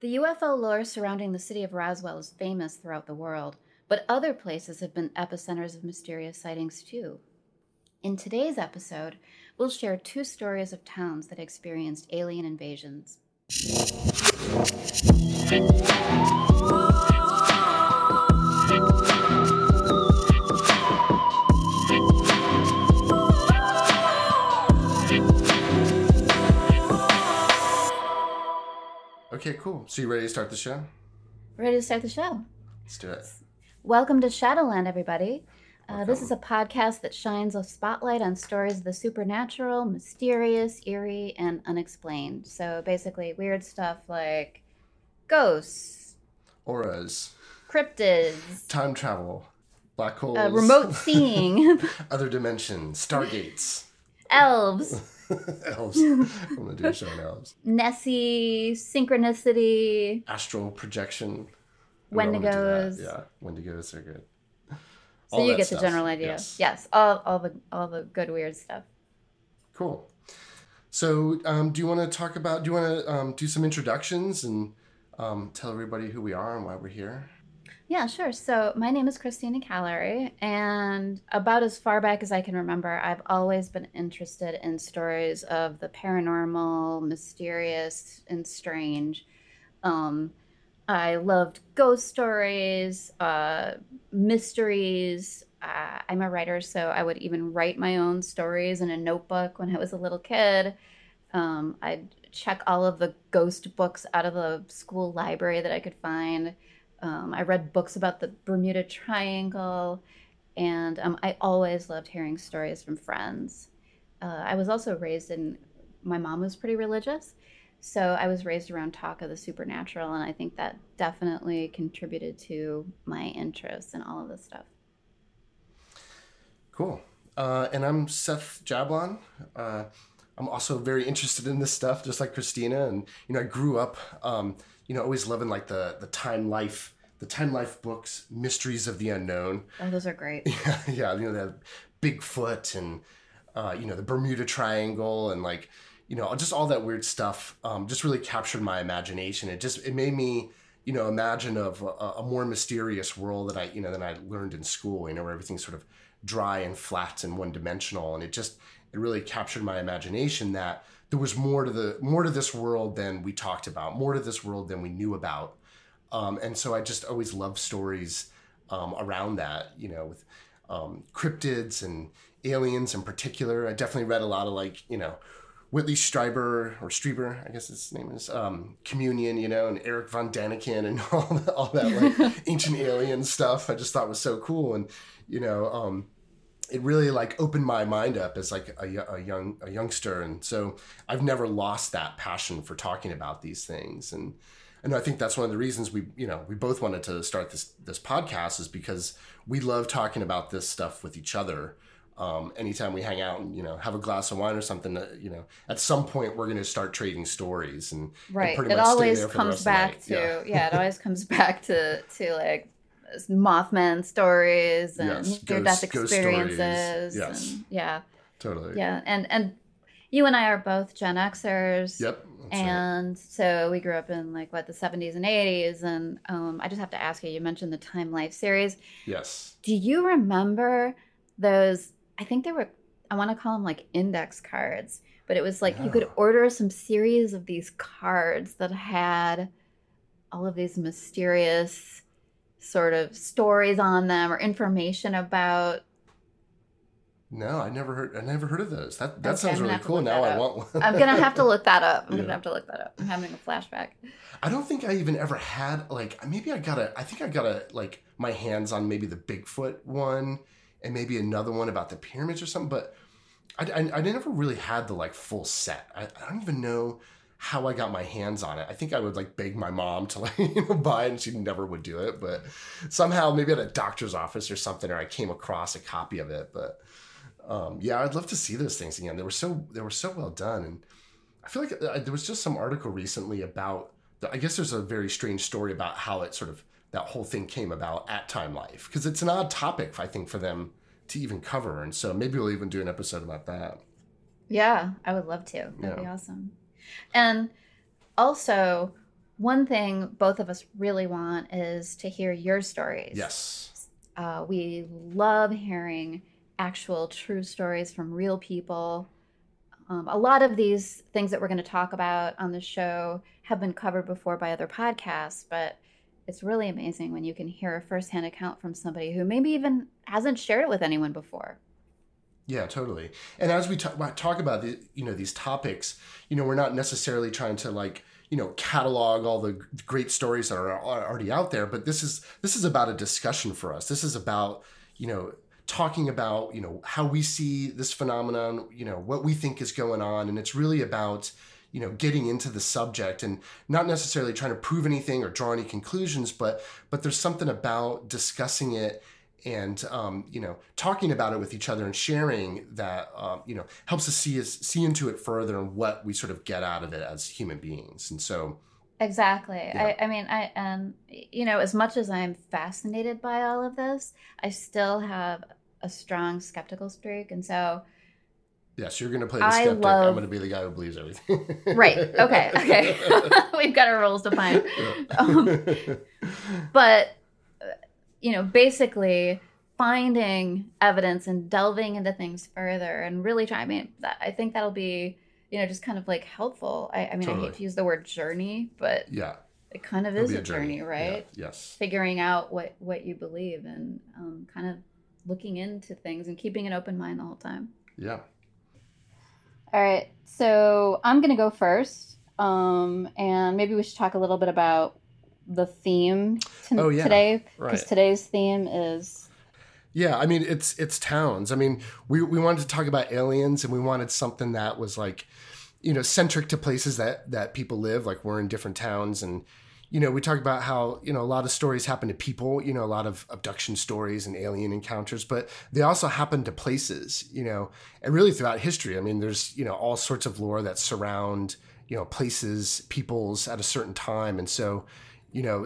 The UFO lore surrounding the city of Roswell is famous throughout the world, but other places have been epicenters of mysterious sightings too. In today's episode, we'll share two stories of towns that experienced alien invasions. Okay, cool. So you ready to start the show? Ready to start the show. Let's do it. Welcome to Shadowland, everybody. This is a podcast that shines a spotlight on stories of the supernatural, mysterious, eerie, and unexplained. So basically weird stuff like ghosts. Auras. Cryptids. Time travel. Black holes. Remote seeing. Other dimensions. Stargates. Elves. Elves. I'm going to do a show on elves. Nessie, synchronicity. Astral projection. Wendigos. Yeah, Wendigos are good. So you get the general idea. Yes. all the good weird stuff. Cool. So do you want to talk about, do some introductions and tell everybody who we are and why we're here? Yeah, sure. So my name is Christina Callery, and about as far back as I can remember, I've always been interested in stories of the paranormal, mysterious, and strange. I loved ghost stories, mysteries. I'm a writer, so I would even write my own stories in a notebook when I was a little kid. I'd check all of the ghost books out of the school library that I could find. I read books about the Bermuda Triangle, and I always loved hearing stories from friends. I was also raised in, my mom was pretty religious, so I was raised around talk of the supernatural, and I think that definitely contributed to my interest in all of this stuff. Cool. And I'm Seth Jablon. I'm also very interested in this stuff, just like Christina, and I grew up... always loving like the Time Life books, Mysteries of the Unknown. Oh, those are great. Yeah, the Bigfoot and, the Bermuda Triangle and just all that weird stuff just really captured my imagination. It made me, imagine of a more mysterious world that than I learned in school, where everything's sort of dry and flat and one dimensional. And it really captured my imagination that there was more to this world than we talked about, more to this world than we knew about, and so I just always loved stories around that, with cryptids and aliens in particular. I definitely read a lot of Whitley Strieber or Strieber, I guess his name is, Communion, and Erich von Däniken and all that ancient alien stuff. I just thought was so cool, and it really opened my mind up as a youngster, and so I've never lost that passion for talking about these things, and I think that's one of the reasons we both wanted to start this podcast is because we love talking about this stuff with each other. Anytime we hang out and have a glass of wine or something, at some point we're going to start trading stories, and right, and pretty much always comes back to it always comes back to Mothman stories and near-death experiences. Yes. And, yeah. Totally. Yeah. And you and I are both Gen Xers. Yep. And right. So we grew up in the 70s and 80s. And I just have to ask you mentioned the Time Life series. Yes. Do you remember those? I think they were, I want to call them index cards, but it was you could order some series of these cards that had all of these mysterious sort of stories on them or information about. No, I never heard of those. That sounds really cool. Now I want one. I'm gonna have to look that up. I'm having a flashback. I don't think I even ever had I think I got my hands on maybe the Bigfoot one and maybe another one about the pyramids or something, but I never really had the full set. I don't even know how I got my hands on it. I think I would beg my mom to buy it, and she never would do it. But somehow, maybe at a doctor's office or something, or I came across a copy of it. But I'd love to see those things again. They were so well done, and I feel there was just some article recently about. I guess there's a very strange story about how it sort of that whole thing came about at Time Life, because it's an odd topic I think for them to even cover, and so maybe we'll even do an episode about that. Yeah, I would love to. That'd be awesome. And also, one thing both of us really want is to hear your stories. Yes. We love hearing actual true stories from real people. A lot of these things that we're going to talk about on the show have been covered before by other podcasts, but it's really amazing when you can hear a firsthand account from somebody who maybe even hasn't shared it with anyone before. Yeah, totally. And as we talk about the, these topics, we're not necessarily trying to catalog all the great stories that are already out there, but this is about a discussion for us. This is about, talking about, how we see this phenomenon, what we think is going on. And it's really about, getting into the subject and not necessarily trying to prove anything or draw any conclusions, but there's something about discussing it and, talking about it with each other and sharing that, helps us see into it further and what we sort of get out of it as human beings. And so. Exactly. Yeah. I mean, as much as I'm fascinated by all of this, I still have a strong skeptical streak. And so. Yeah, so you're going to play the skeptic. I'm going to be the guy who believes everything. Right. Okay. We've got our roles defined. But, basically finding evidence and delving into things further and really trying. I think that'll be, just kind of helpful. Totally. I hate to use the word journey, but yeah, it kind of is a journey, right? Yeah. Yes. Figuring out what you believe and kind of looking into things and keeping an open mind the whole time. Yeah. All right, so I'm going to go first, and maybe we should talk a little bit about the theme today, because today's theme is... Yeah, it's towns. We wanted to talk about aliens, and we wanted something that was, centric to places that people live. We're in different towns, and, we talk about how, a lot of stories happen to people, a lot of abduction stories and alien encounters, but they also happen to places, and really throughout history. There's, all sorts of lore that surround, places, peoples at a certain time. And so,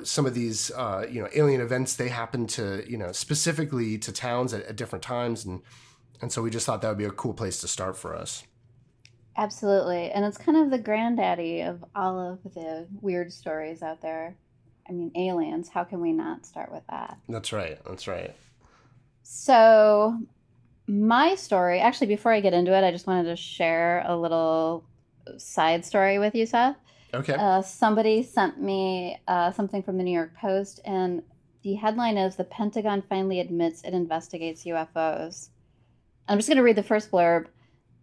some of these, alien events, they happen to, specifically to towns at different times. And so we just thought that would be a cool place to start for us. Absolutely. And it's kind of the granddaddy of all of the weird stories out there. Aliens, how can we not start with that? That's right. So my story, actually, before I get into it, I just wanted to share a little side story with you, Seth. Okay. Somebody sent me something from the New York Post, and the headline is, "The Pentagon Finally Admits It Investigates UFOs." I'm just going to read the first blurb.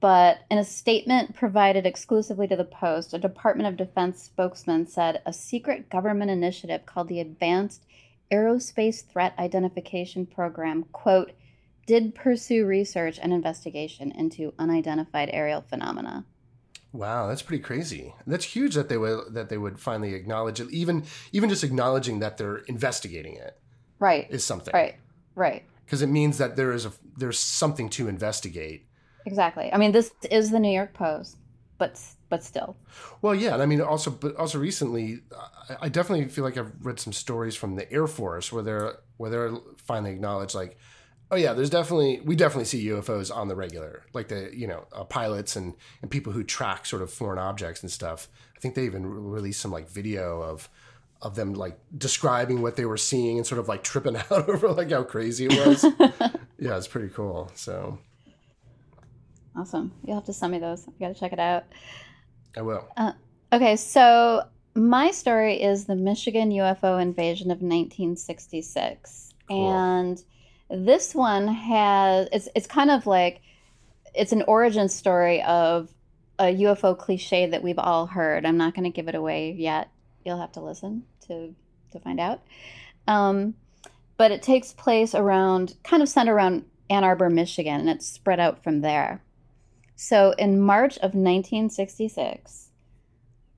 But in a statement provided exclusively to the Post, a Department of Defense spokesman said a secret government initiative called the Advanced Aerospace Threat Identification Program, quote, "did pursue research and investigation into unidentified aerial phenomena." Wow, that's pretty crazy. That's huge that they would finally acknowledge it. Even just acknowledging that they're investigating it, right, is something. Right. Because it means that there's something to investigate. Exactly. This is the New York Post, but still. Well, yeah, and also recently, I definitely feel like I've read some stories from the Air Force where they're finally acknowledged, oh yeah, we definitely see UFOs on the regular, pilots and people who track sort of foreign objects and stuff. I think they even released some video of them describing what they were seeing and sort of tripping out over how crazy it was. Yeah, it's pretty cool. So. Awesome. You'll have to send me those. You got to check it out. I will. Okay, so my story is the Michigan UFO invasion of 1966. Cool. And this one has, it's kind of it's an origin story of a UFO cliche that we've all heard. I'm not going to give it away yet. You'll have to listen to find out. But it takes place centered around Ann Arbor, Michigan, and it's spread out from there. So in March of 1966,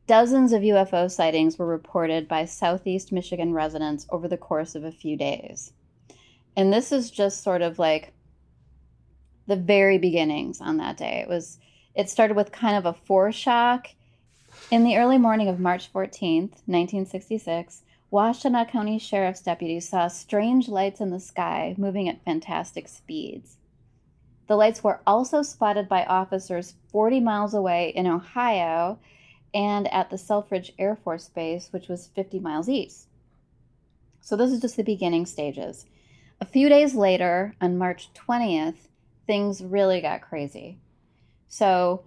dozens of UFO sightings were reported by Southeast Michigan residents over the course of a few days. And this is just sort of the very beginnings on that day. It started with kind of a foreshock. In the early morning of March 14th, 1966, Washtenaw County Sheriff's deputies saw strange lights in the sky moving at fantastic speeds. The lights were also spotted by officers 40 miles away in Ohio and at the Selfridge Air Force Base, which was 50 miles east. So this is just the beginning stages. A few days later, on March 20th, things really got crazy. So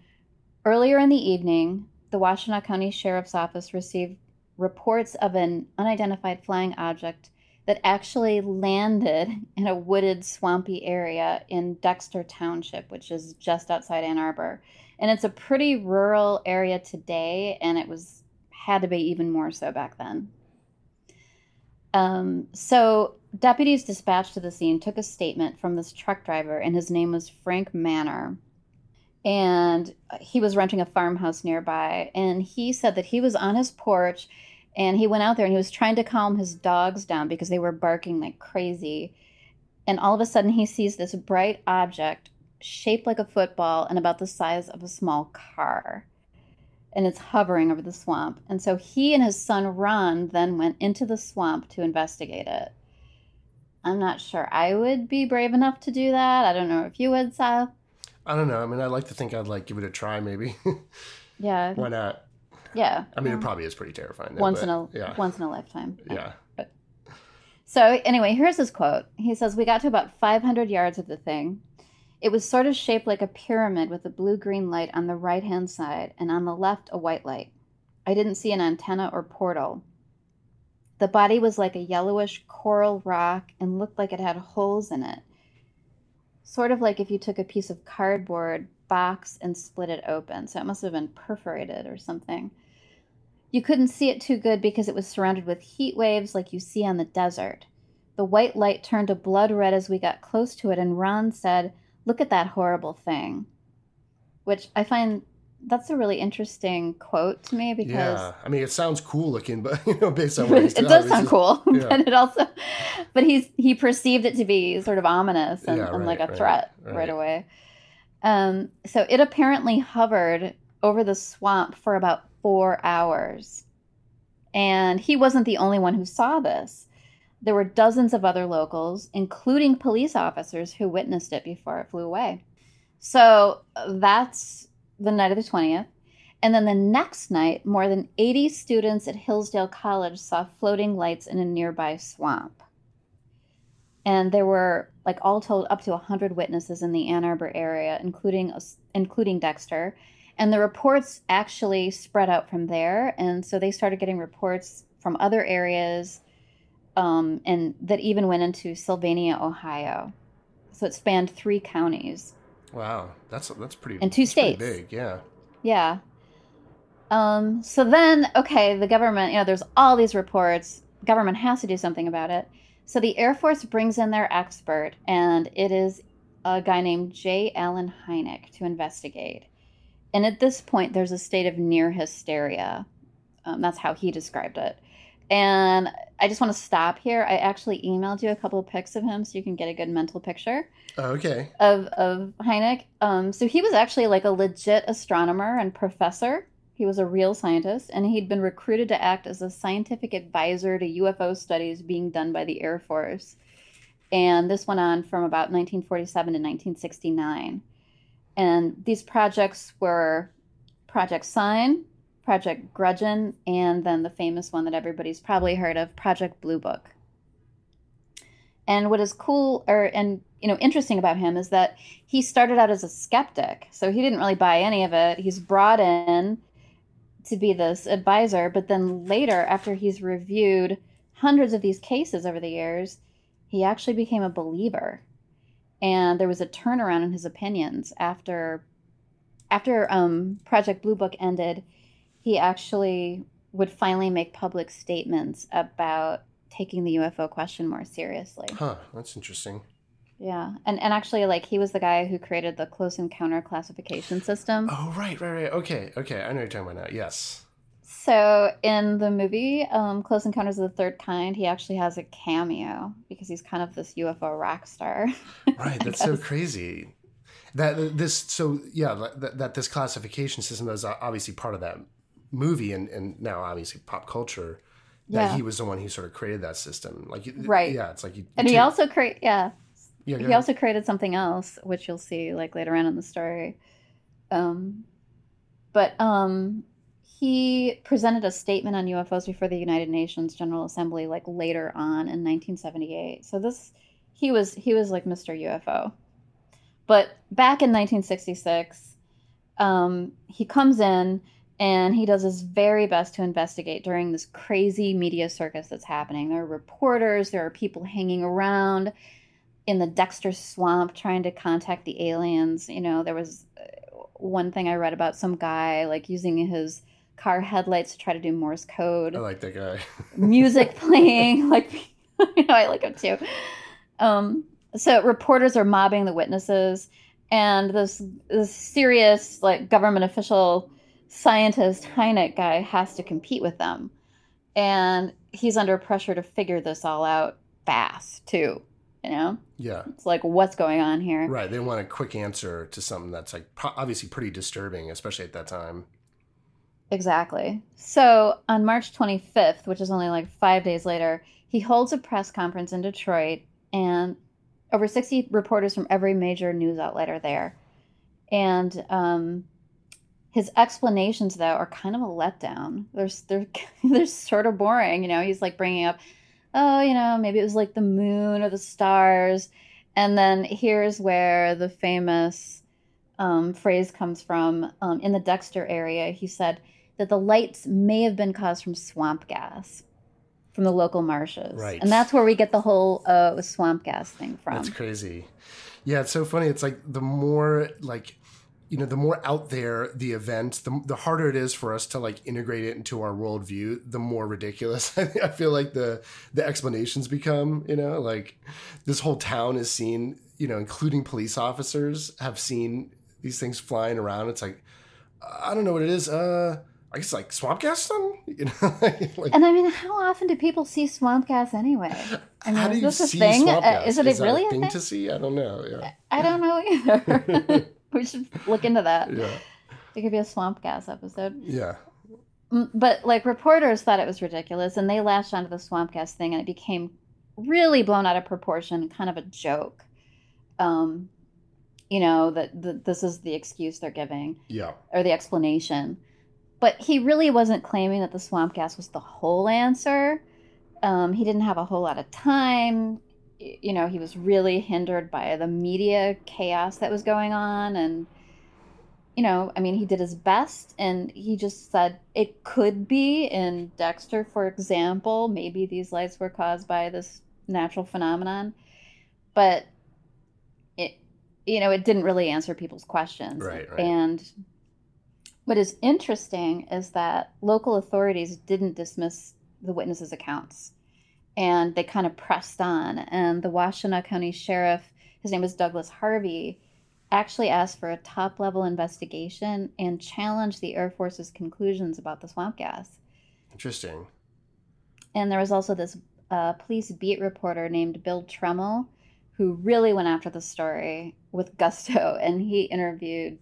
earlier in the evening, the Washtenaw County Sheriff's Office received reports of an unidentified flying object that actually landed in a wooded, swampy area in Dexter Township, which is just outside Ann Arbor. And it's a pretty rural area today, and it had to be even more so back then. So deputies dispatched to the scene took a statement from this truck driver, and his name was Frank Manor. And he was renting a farmhouse nearby, and he said that he was on his porch, and he went out there and he was trying to calm his dogs down because they were barking like crazy. And all of a sudden he sees this bright object shaped like a football and about the size of a small car. And it's hovering over the swamp. And so he and his son Ron then went into the swamp to investigate it. I'm not sure I would be brave enough to do that. I don't know if you would, Seth. I don't know. I mean, I'd like to think I'd give it a try maybe. Yeah. Why not? Yeah. I mean, It probably is pretty terrifying. Once in a lifetime. Yeah. But, so anyway, here's his quote. He says, "We got to about 500 yards of the thing. It was sort of shaped like a pyramid with a blue-green light on the right-hand side and on the left a white light. I didn't see an antenna or portal. The body was like a yellowish coral rock and looked like it had holes in it. Sort of like if you took a piece of cardboard box and split it open. So it must have been perforated or something. You couldn't see it too good because it was surrounded with heat waves like you see on the desert. The white light turned to blood red as we got close to it, and Ron said, 'Look at that horrible thing.'" Which I find that's a really interesting quote to me because... Yeah, I mean, it sounds cool looking, but based on what he's doing. It does sound cool, yeah. But it also... But he perceived it to be sort of ominous and, yeah, right, and like a threat right away. So it apparently hovered over the swamp for about 4 hours. And he wasn't the only one who saw this. There were dozens of other locals, including police officers, who witnessed it before it flew away. So that's the night of the 20th. And then the next night, more than 80 students at Hillsdale College saw floating lights in a nearby swamp. And there were, all told, up to 100 witnesses in the Ann Arbor area, including Dexter. And the reports actually spread out from there, and so they started getting reports from other areas, and that even went into Sylvania, Ohio. So it spanned 3 counties. Wow, that's pretty. And 2 states. Big, yeah. Yeah. So then, okay, the government. There's all these reports. Government has to do something about it. So the Air Force brings in their expert, and it is a guy named J. Allen Hynek to investigate. And at this point, there's a state of near hysteria. That's how he described it. And I just want to stop here. I actually emailed you a couple of pics of him so you can get a good mental picture. Okay. Of Hynek. So he was actually a legit astronomer and professor. He was a real scientist, and he'd been recruited to act as a scientific advisor to UFO studies being done by the Air Force. And this went on from about 1947 to 1969. And these projects were Project Sign, Project Grudge, and then the famous one that everybody's probably heard of, Project Blue Book. And what is cool interesting about him is that he started out as a skeptic. So he didn't really buy any of it. He's brought in to be this advisor, but then later, after he's reviewed hundreds of these cases over the years, he actually became a believer. And there was a turnaround in his opinions after Project Blue Book ended. He actually would finally make public statements about taking the UFO question more seriously. Huh, that's interesting. Yeah, and actually, he was the guy who created the Close Encounter classification system. Oh, right. Okay, I know you're talking about now, yes. So in the movie, Close Encounters of the Third Kind, he actually has a cameo because he's kind of this UFO rock star. Right, that's so crazy. This classification system was obviously part of that movie and now obviously pop culture. That he was the one who sort of created that system. Right. Yeah, it's like... He also created something else, which you'll see later on in the story. But He presented a statement on UFOs before the United Nations General Assembly, like later on in 1978. So this, he was like Mr. UFO. But back in 1966, he comes in and he does his very best to investigate during this crazy media circus that's happening. There are reporters, there are people hanging around in the Dexter swamp trying to contact the aliens. You know, there was one thing I read about some guy like using his car headlights to try to do Morse code. I like that guy. Music playing, like, you know, I like him too. So reporters are mobbing the witnesses, and this serious like government official scientist Hynek guy has to compete with them, and he's under pressure to figure this all out fast too. You know? Yeah. It's like, what's going on here? Right. They want a quick answer to something that's like obviously pretty disturbing, especially at that time. Exactly. So on March 25th, which is only like 5 days later, he holds a press conference in Detroit, and over 60 reporters from every major news outlet are there. And his explanations, though, are kind of a letdown. They're sort of boring. You know, he's like bringing up, oh, you know, maybe it was like the moon or the stars. And then here's where the famous phrase comes from. In the Dexter area, he said that the lights may have been caused from swamp gas from the local marshes. Right. And that's where we get the whole swamp gas thing from. That's crazy. Yeah, it's so funny. It's like the more like, you know, the more out there the event, the harder it is for us to like integrate it into our worldview, the more ridiculous I feel like the explanations become, you know, like this whole town is seen, you know, including police officers have seen these things flying around. It's like, I don't know what it is. I guess like swamp gas or something, you know? Like, and I mean, how often do people see swamp gas anyway? I mean, how do you see a thing? Swamp gas? Is it really a thing to see? I don't know. Yeah. I don't know either. We should look into that. Yeah. It could be a swamp gas episode. Yeah. But like reporters thought it was ridiculous, and they latched onto the swamp gas thing, and it became really blown out of proportion, kind of a joke. You know, that this is the excuse they're giving. Yeah. Or the explanation. But he really wasn't claiming that the swamp gas was the whole answer. He didn't have a whole lot of time. You know, he was really hindered by the media chaos that was going on. And, you know, I mean, he did his best, and he just said it could be in Dexter, for example, maybe these lights were caused by this natural phenomenon, but it, you know, it didn't really answer people's questions. Right. And what is interesting is that local authorities didn't dismiss the witnesses' accounts. And they kind of pressed on. And the Washtenaw County Sheriff, his name was Douglas Harvey, actually asked for a top-level investigation and challenged the Air Force's conclusions about the swamp gas. Interesting. And there was also this police beat reporter named Bill Tremel, who really went after the story with gusto. And he interviewed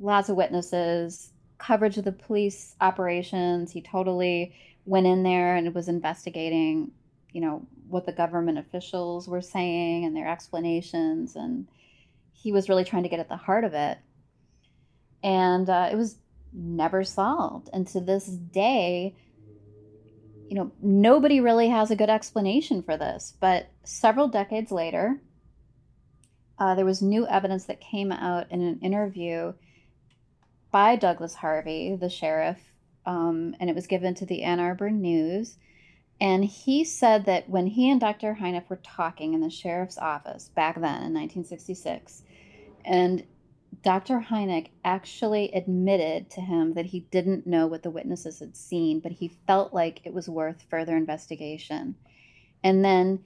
lots of witnesses, coverage of the police operations. He totally went in there and was investigating, you know, what the government officials were saying and their explanations. And he was really trying to get at the heart of it. And it was never solved. And to this day, you know, nobody really has a good explanation for this. But several decades later, there was new evidence that came out in an interview by Douglas Harvey, the sheriff, and it was given to the Ann Arbor News. And he said that when he and Dr. Hynek were talking in the sheriff's office back then in 1966, and Dr. Hynek actually admitted to him that he didn't know what the witnesses had seen, but he felt like it was worth further investigation. And then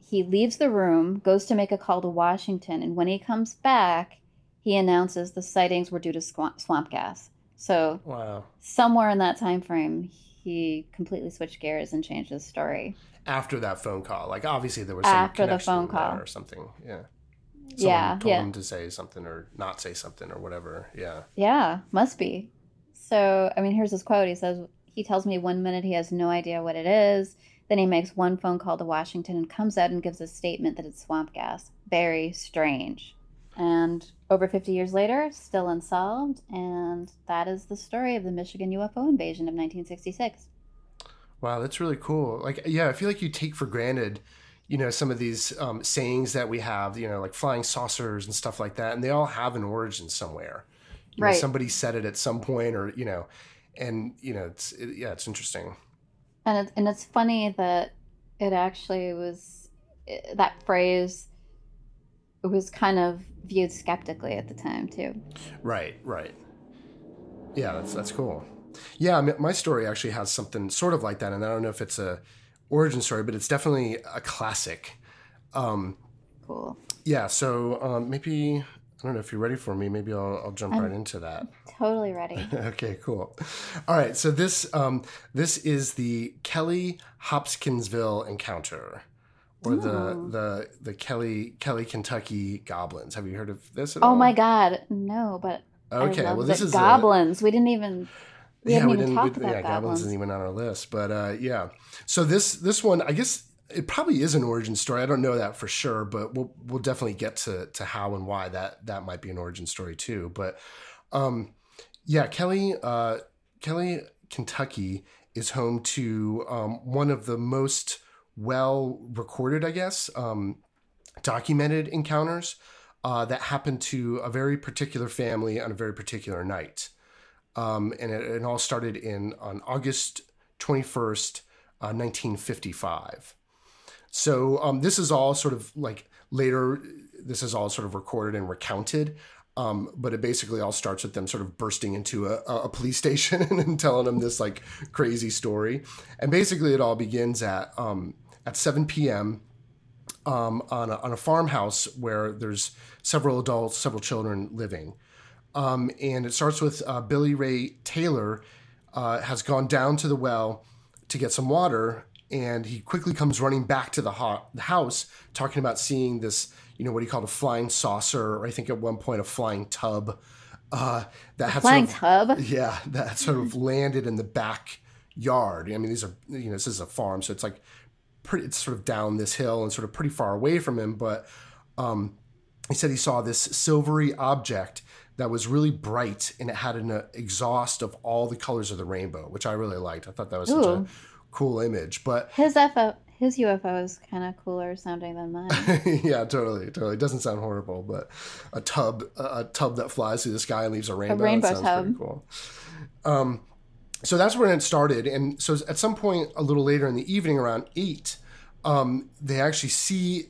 he leaves the room, goes to make a call to Washington, and when he comes back, he announces the sightings were due to swamp gas. So wow. Somewhere in that time frame, he completely switched gears and changed his story. After that phone call, like obviously there was some after connection the phone call or something, yeah. Someone told him to say something or not say something or whatever, yeah. Yeah, must be. So I mean, here's his quote. He says, "He tells me 1 minute he has no idea what it is, then he makes one phone call to Washington and comes out and gives a statement that it's swamp gas. Very strange." And over 50 years later, still unsolved. And that is the story of the Michigan UFO invasion of 1966. Wow, that's really cool. Like, yeah, I feel like you take for granted, you know, some of these sayings that we have, you know, like flying saucers and stuff like that. And they all have an origin somewhere. You know, somebody said it at some point or, you know, and, you know, it's interesting. And it's funny that it actually was, that phrase was kind of viewed skeptically at the time too. Right. Yeah, that's cool. Yeah, my story actually has something sort of like that, and I don't know if it's a origin story, but it's definitely a classic. Cool. Yeah, so maybe, I don't know if you're ready for me, maybe I'll jump right into that. Totally ready. Okay, cool. All right, so this is the Kelly-Hopkinsville encounter, or the Kelly, Kentucky goblins. Have you heard of this at all? Oh my God, no, but okay, I love well, this is goblins. We didn't even talk about goblins isn't even on our list, but yeah. So this one, I guess it probably is an origin story. I don't know that for sure, but we'll definitely get to how and why that might be an origin story too. But yeah, Kelly, Kentucky is home to one of the most well recorded, I guess, documented encounters that happened to a very particular family on a very particular night. And it all started on August 21st, 1955. So this is all sort of like later, this is all sort of recorded and recounted. But it basically all starts with them sort of bursting into a police station and telling them this like crazy story. And basically it all begins at 7 p.m. On a farmhouse where there's several adults, several children living. And it starts with Billy Ray Taylor has gone down to the well to get some water, and he quickly comes running back to the house talking about seeing this, you know, what he called a flying saucer, or I think at one point a flying tub. That had sort of, yeah, that sort of landed in the backyard. I mean, these are, you know, this is a farm, so it's like it's sort of down this hill and sort of pretty far away from him. But he said he saw this silvery object that was really bright, and it had an exhaust of all the colors of the rainbow, which I really liked. I thought that was such a cool image. But his UFO is kind of cooler sounding than mine. Yeah, totally. It doesn't sound horrible, but a tub that flies through the sky and leaves a rainbow. A rainbow sounds tub. Pretty cool. So that's when it started, and so at some point a little later in the evening, around 8, they actually see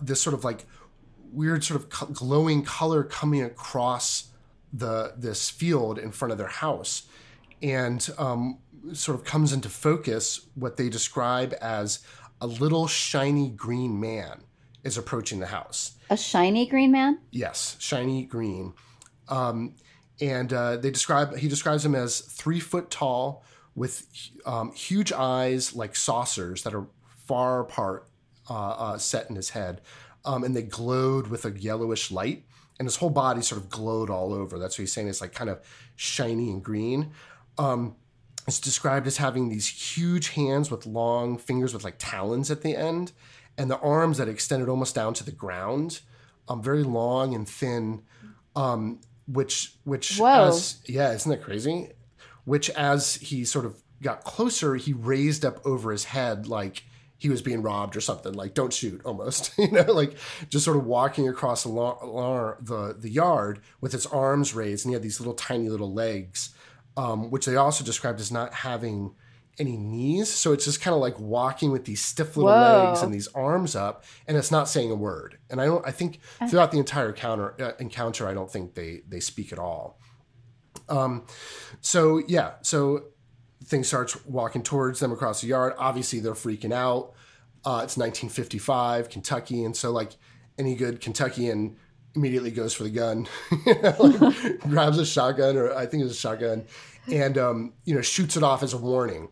this sort of like weird sort of glowing color coming across this field in front of their house, and sort of comes into focus. What they describe as a little shiny green man is approaching the house. A shiny green man? Yes, shiny green. And he describes him as 3 foot tall with huge eyes like saucers that are far apart, set in his head. And they glowed with a yellowish light, and his whole body sort of glowed all over. That's what he's saying. It's like kind of shiny and green. It's described as having these huge hands with long fingers with like talons at the end, and the arms that extended almost down to the ground, very long and thin, which isn't that crazy? Which, as he sort of got closer, he raised up over his head like he was being robbed or something, like don't shoot almost, you know, like just sort of walking across the yard with his arms raised. And he had these little tiny little legs, which they also described as not having any knees. So it's just kind of like walking with these stiff little legs and these arms up, and it's not saying a word. And I think throughout the entire encounter, I don't think they speak at all. So thing starts walking towards them across the yard. Obviously, they're freaking out. It's 1955, Kentucky. And so, like, any good Kentuckian immediately goes for the gun, you know, like, grabs a shotgun, or I think it was a shotgun, and, you know, shoots it off as a warning.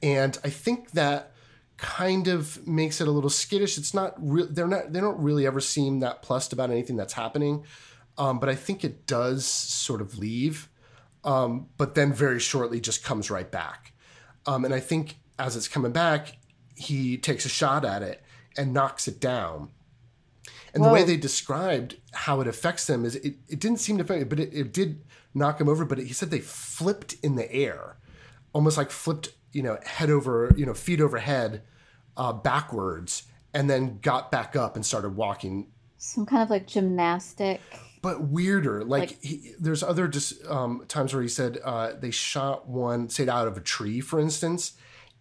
And I think that kind of makes it a little skittish. It's not real. They don't really ever seem that plussed about anything that's happening. But I think it does sort of leave. But then very shortly just comes right back. And I think as it's coming back, he takes a shot at it and knocks it down. And the way they described how it affects them is it didn't seem to affect him, but it did knock him over. But he said they flipped in the air, almost like flipped, head over, feet over head backwards, and then got back up and started walking. Some kind of like gymnastic. But weirder. There's other times where he said they shot one, say, out of a tree, for instance,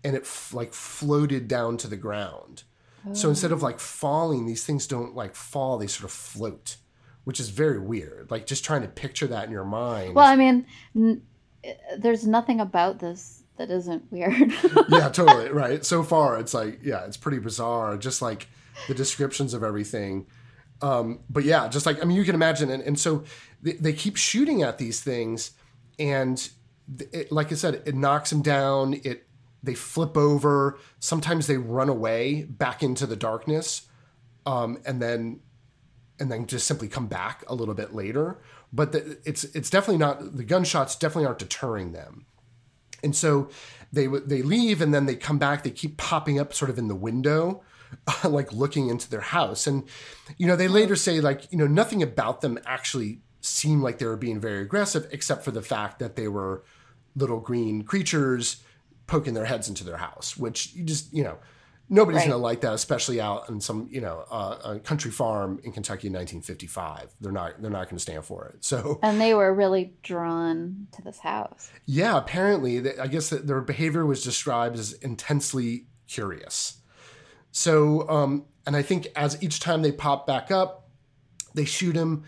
and it floated down to the ground. Oh. So instead of falling, these things don't fall, they sort of float, which is very weird. Just trying to picture that in your mind. Well, I mean, there's nothing about this that isn't weird. Yeah, totally. Right. So far, it's it's pretty bizarre. Just the descriptions of everything. But yeah, just you can imagine. And so they keep shooting at these things, and it, like I said, it knocks them down. They flip over. Sometimes they run away back into the darkness, and then just simply come back a little bit later. But it's definitely not, the gunshots definitely aren't deterring them. And so they leave, and then they come back. They keep popping up sort of in the window, looking into their house. And, they later say nothing about them actually seemed like they were being very aggressive, except for the fact that they were little green creatures poking their heads into their house, which you just, nobody's going to like that, especially out on some, a country farm in Kentucky in 1955. They're not going to stand for it. So. And they were really drawn to this house. Yeah, apparently. I guess that their behavior was described as intensely curious. So, and I think as each time they pop back up, they shoot him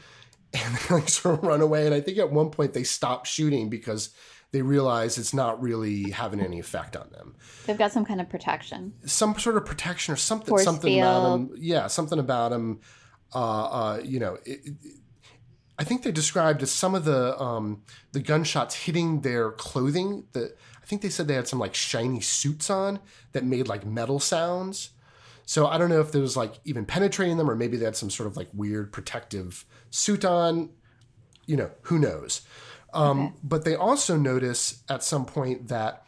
and they sort of run away. And I think at one point they stop shooting because they realize it's not really having any effect on them. They've got some kind of protection. Some sort of protection or something. Force something field. About them. Yeah, something about them. I think they described as some of the gunshots hitting their clothing. I think they said they had some shiny suits on that made metal sounds. So I don't know if there was even penetrating them, or maybe they had some sort of weird protective suit on. Who knows? Okay. But they also notice at some point that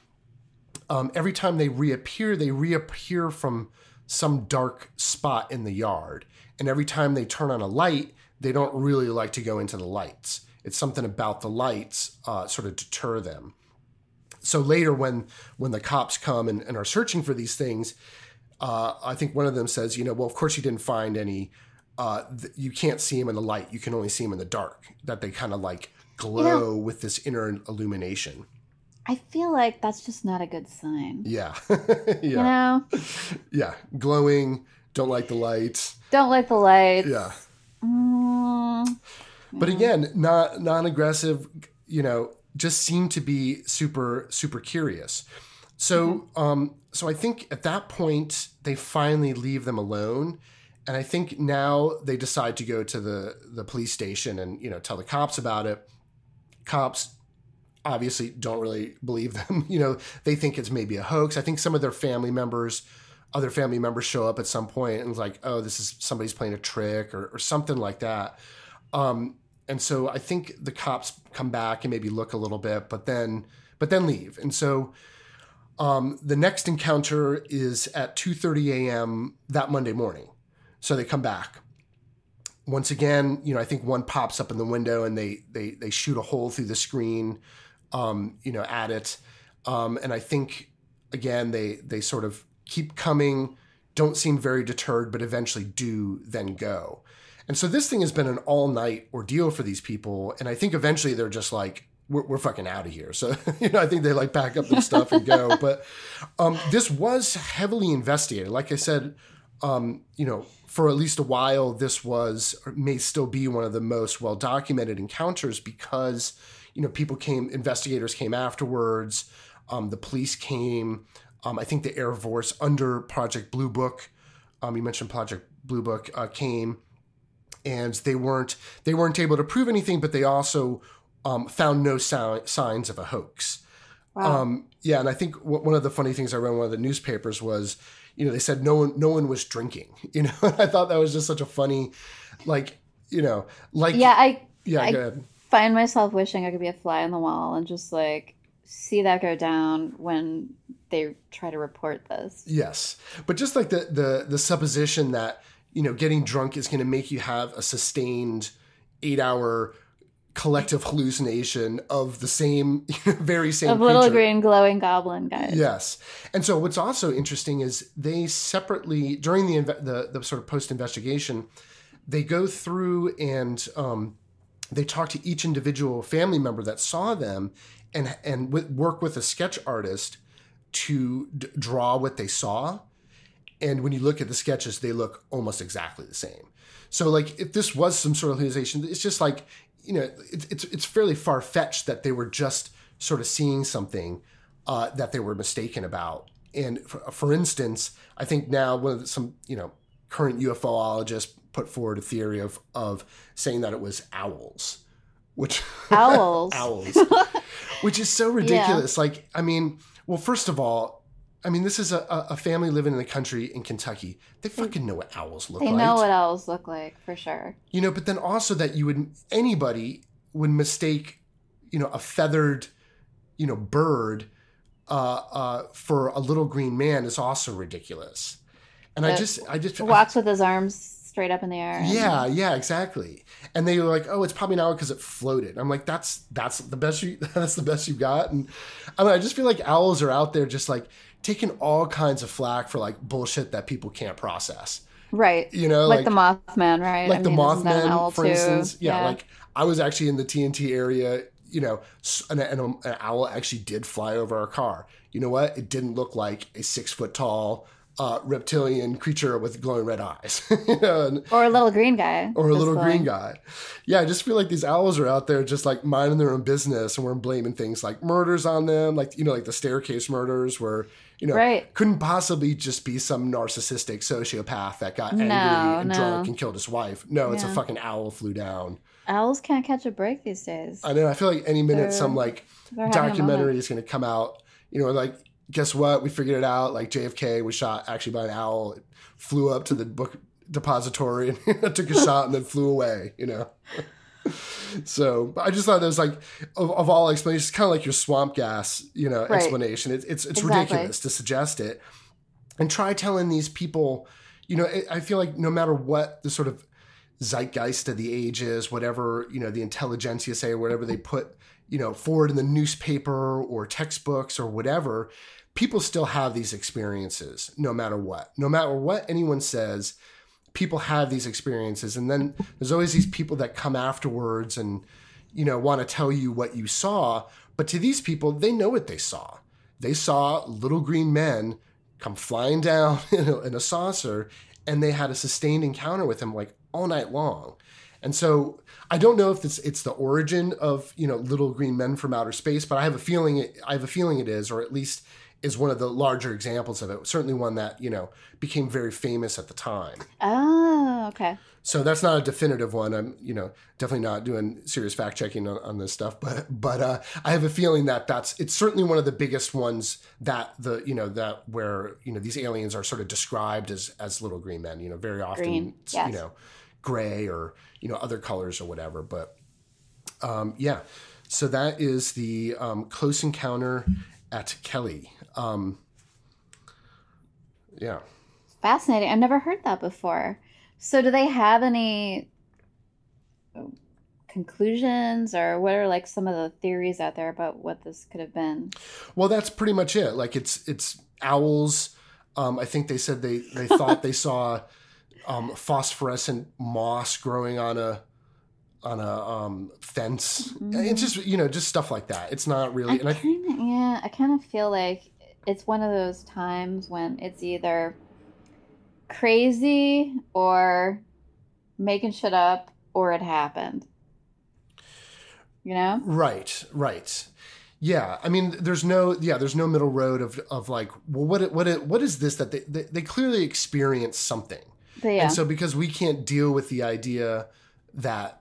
every time they reappear from some dark spot in the yard. And every time they turn on a light, they don't really like to go into the lights. It's something about the lights sort of deter them. So later when the cops come and are searching for these things, I think one of them says, well, of course you didn't find any. You can't see them in the light. You can only see them in the dark. That they kind of glow with this inner illumination. I feel like that's just not a good sign. Yeah. Yeah. Yeah. Glowing. Don't like the lights. Don't like the lights. Yeah. But again, not non-aggressive, just seemed to be super, super curious. So, mm-hmm. So I think at that point they finally leave them alone. And I think now they decide to go to the police station and, tell the cops about it. Cops obviously don't really believe them. They think it's maybe a hoax. I think some of their other family members show up at some point and oh, this is somebody's playing a trick or something like that. And so I think the cops come back and maybe look a little bit, but then leave. And so the next encounter is at 2:30 a.m. that Monday morning. So they come back. Once again, I think one pops up in the window and they shoot a hole through the screen, at it. And I think, again, they sort of keep coming, don't seem very deterred, but eventually do then go. And so this thing has been an all-night ordeal for these people. And I think eventually they're just we're fucking out of here. So, I think they pack up their stuff and go. But this was heavily investigated. Like I said, for at least a while, this was, or may still be, one of the most well-documented encounters because, investigators came afterwards, the police came, I think the Air Force under Project Blue Book, you mentioned Project Blue Book, came, and they weren't able to prove anything, but they also found no signs of a hoax. Wow. Yeah, and I think one of the funny things I read in one of the newspapers was, they said no one was drinking. And I thought that was just such a funny, I go ahead. Find myself wishing I could be a fly on the wall and just see that go down when they try to report this. Yes, but just the supposition that getting drunk is going to make you have a sustained 8-hour collective hallucination of the same, very same of little creature. Green glowing goblin guys. Yes. And so what's also interesting is they separately, during the sort of post-investigation, they go through and they talk to each individual family member that saw them and work with a sketch artist to draw what they saw. And when you look at the sketches, they look almost exactly the same. So, like, if this was some sort of hallucination, it's just like, it's fairly far-fetched that they were just sort of seeing something that they were mistaken about. And for instance, I think now some current UFOologists put forward a theory of saying that it was owls, which is so ridiculous. Yeah. Like, I mean, well, first of all, I mean, this is a family living in the country in Kentucky. They fucking know what owls look like. They know what owls look like, for sure. But then also that anybody would mistake, a feathered, bird for a little green man is also ridiculous. And I just walks with his arms straight up in the air. Yeah, yeah, exactly. And they were like, "Oh, it's probably an owl because it floated." And I'm like, "That's the best you've got." And I don't know, I just feel like owls are out there just like taking all kinds of flack for like bullshit that people can't process. Right. Like the Mothman, right? Like Mothman, for instance. Yeah. Like I was actually in the TNT area. An owl actually did fly over our car. You know what? It didn't look like a 6-foot tall reptilian creature with glowing red eyes. Or a little green guy. Or a little green guy. Yeah, I just feel like these owls are out there just like minding their own business, and we're blaming things like murders on them, like, like the staircase murders where, couldn't possibly just be some narcissistic sociopath that got angry and drunk and killed his wife. No, it's a fucking owl flew down. Owls can't catch a break these days. I know. I feel like any minute some like documentary is going to come out, like, guess what? We figured it out. Like JFK was shot actually by an owl. It flew up to the book depository and took a shot and then flew away, So I just thought that was like, of all explanations, kind of like your swamp gas, right. explanation. It's exactly. ridiculous to suggest it. And try telling these people, I feel like no matter what the sort of zeitgeist of the age is, whatever, the intelligentsia say, or whatever they put, forward in the newspaper or textbooks or whatever, people still have these experiences no matter what. No matter what anyone says, people have these experiences. And then there's always these people that come afterwards and, want to tell you what you saw. But to these people, they know what they saw. They saw little green men come flying down in a saucer, and they had a sustained encounter with him like all night long. And so I don't know if it's the origin of, little green men from outer space, but I have a feeling it is, or at least is one of the larger examples of it. Certainly one that, became very famous at the time. Oh, okay. So that's not a definitive one. I'm, definitely not doing serious fact checking on this stuff, but I have a feeling that it's certainly one of the biggest ones that where these aliens are sort of described as little green men, very often, green. Yes. Gray or, other colors or whatever. But, yeah, so that is the Close Encounter at Kelly. Yeah. Fascinating. I've never heard that before. So do they have any conclusions, or what are like some of the theories out there about what this could have been? Well, that's pretty much it. Like it's owls. I think they said they thought they saw... phosphorescent moss growing on a fence. Mm-hmm. It's just just stuff like that. It's not really. I kind of feel like it's one of those times when it's either crazy or making shit up or it happened. Right. Yeah, I mean, there's no middle road of like, well, what is this that they clearly experienced something. Yeah. And so because we can't deal with the idea that,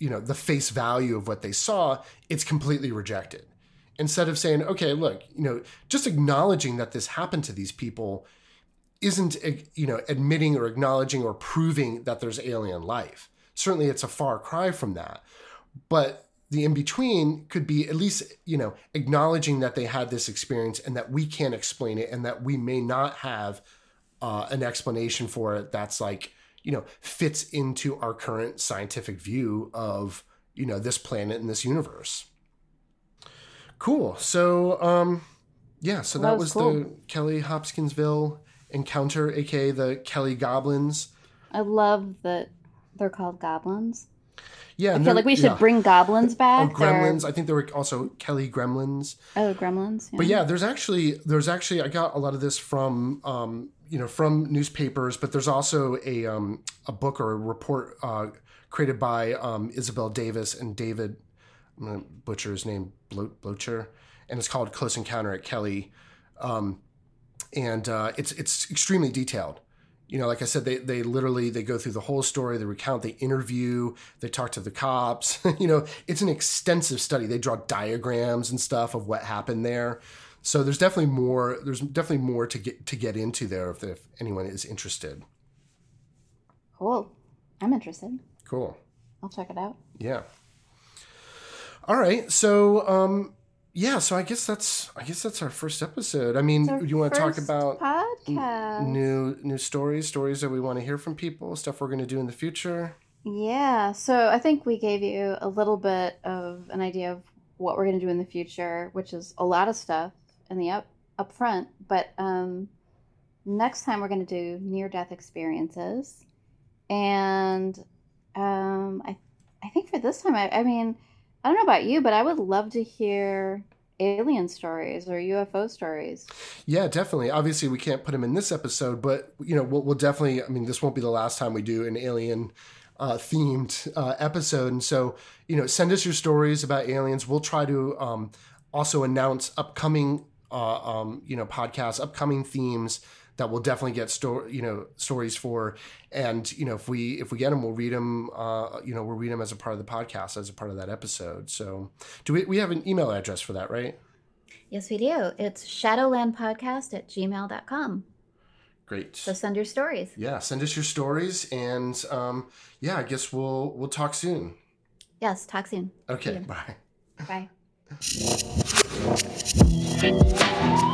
the face value of what they saw, it's completely rejected. Instead of saying, okay, look, just acknowledging that this happened to these people isn't, admitting or acknowledging or proving that there's alien life. Certainly it's a far cry from that. But the in-between could be at least, acknowledging that they had this experience and that we can't explain it and that we may not have an explanation for it that's like you know, fits into our current scientific view of, you know, this planet and this universe. Cool. So, yeah, so that was cool. The Kelly-Hopkinsville encounter, aka the Kelly Goblins. I love that they're called goblins. Yeah, I feel like we should bring goblins back. Oh, gremlins! Or... I think there were also Kelly gremlins. Oh, gremlins! Yeah. But yeah, there's actually I got a lot of this from from newspapers, but there's also a book or a report created by Isabel Davis and David. I'm gonna butcher his name, Blocher, and it's called Close Encounter at Kelly, and it's extremely detailed. You know, like I said, they literally go through the whole story, they recount, they interview, they talk to the cops. You know, it's an extensive study. They draw diagrams and stuff of what happened there. So there's definitely more to get into there if anyone is interested. Cool. I'm interested. Cool. I'll check it out. Yeah. All right. So yeah, so I guess that's our first episode. I mean, do you want to talk about podcast. New stories that we want to hear from people, stuff we're going to do in the future? Yeah, so I think we gave you a little bit of an idea of what we're going to do in the future, which is a lot of stuff in the up front. But next time we're going to do near-death experiences, and I think for this time, I mean. I don't know about you, but I would love to hear alien stories or UFO stories. Yeah, definitely. Obviously, we can't put them in this episode, but, you know, we'll definitely, I mean, this won't be the last time we do an alien themed episode. And so, you know, send us your stories about aliens. We'll try to also announce upcoming, podcasts, upcoming themes that we'll definitely get stories for. And, you know, if we get them, we'll read them, we'll read them as a part of the podcast, as a part of that episode. So do we have an email address for that, right? Yes, we do. It's shadowlandpodcast@gmail.com. Great. So send your stories. Yeah. Send us your stories. And I guess we'll talk soon. Yes. Talk soon. Okay. Bye. Bye.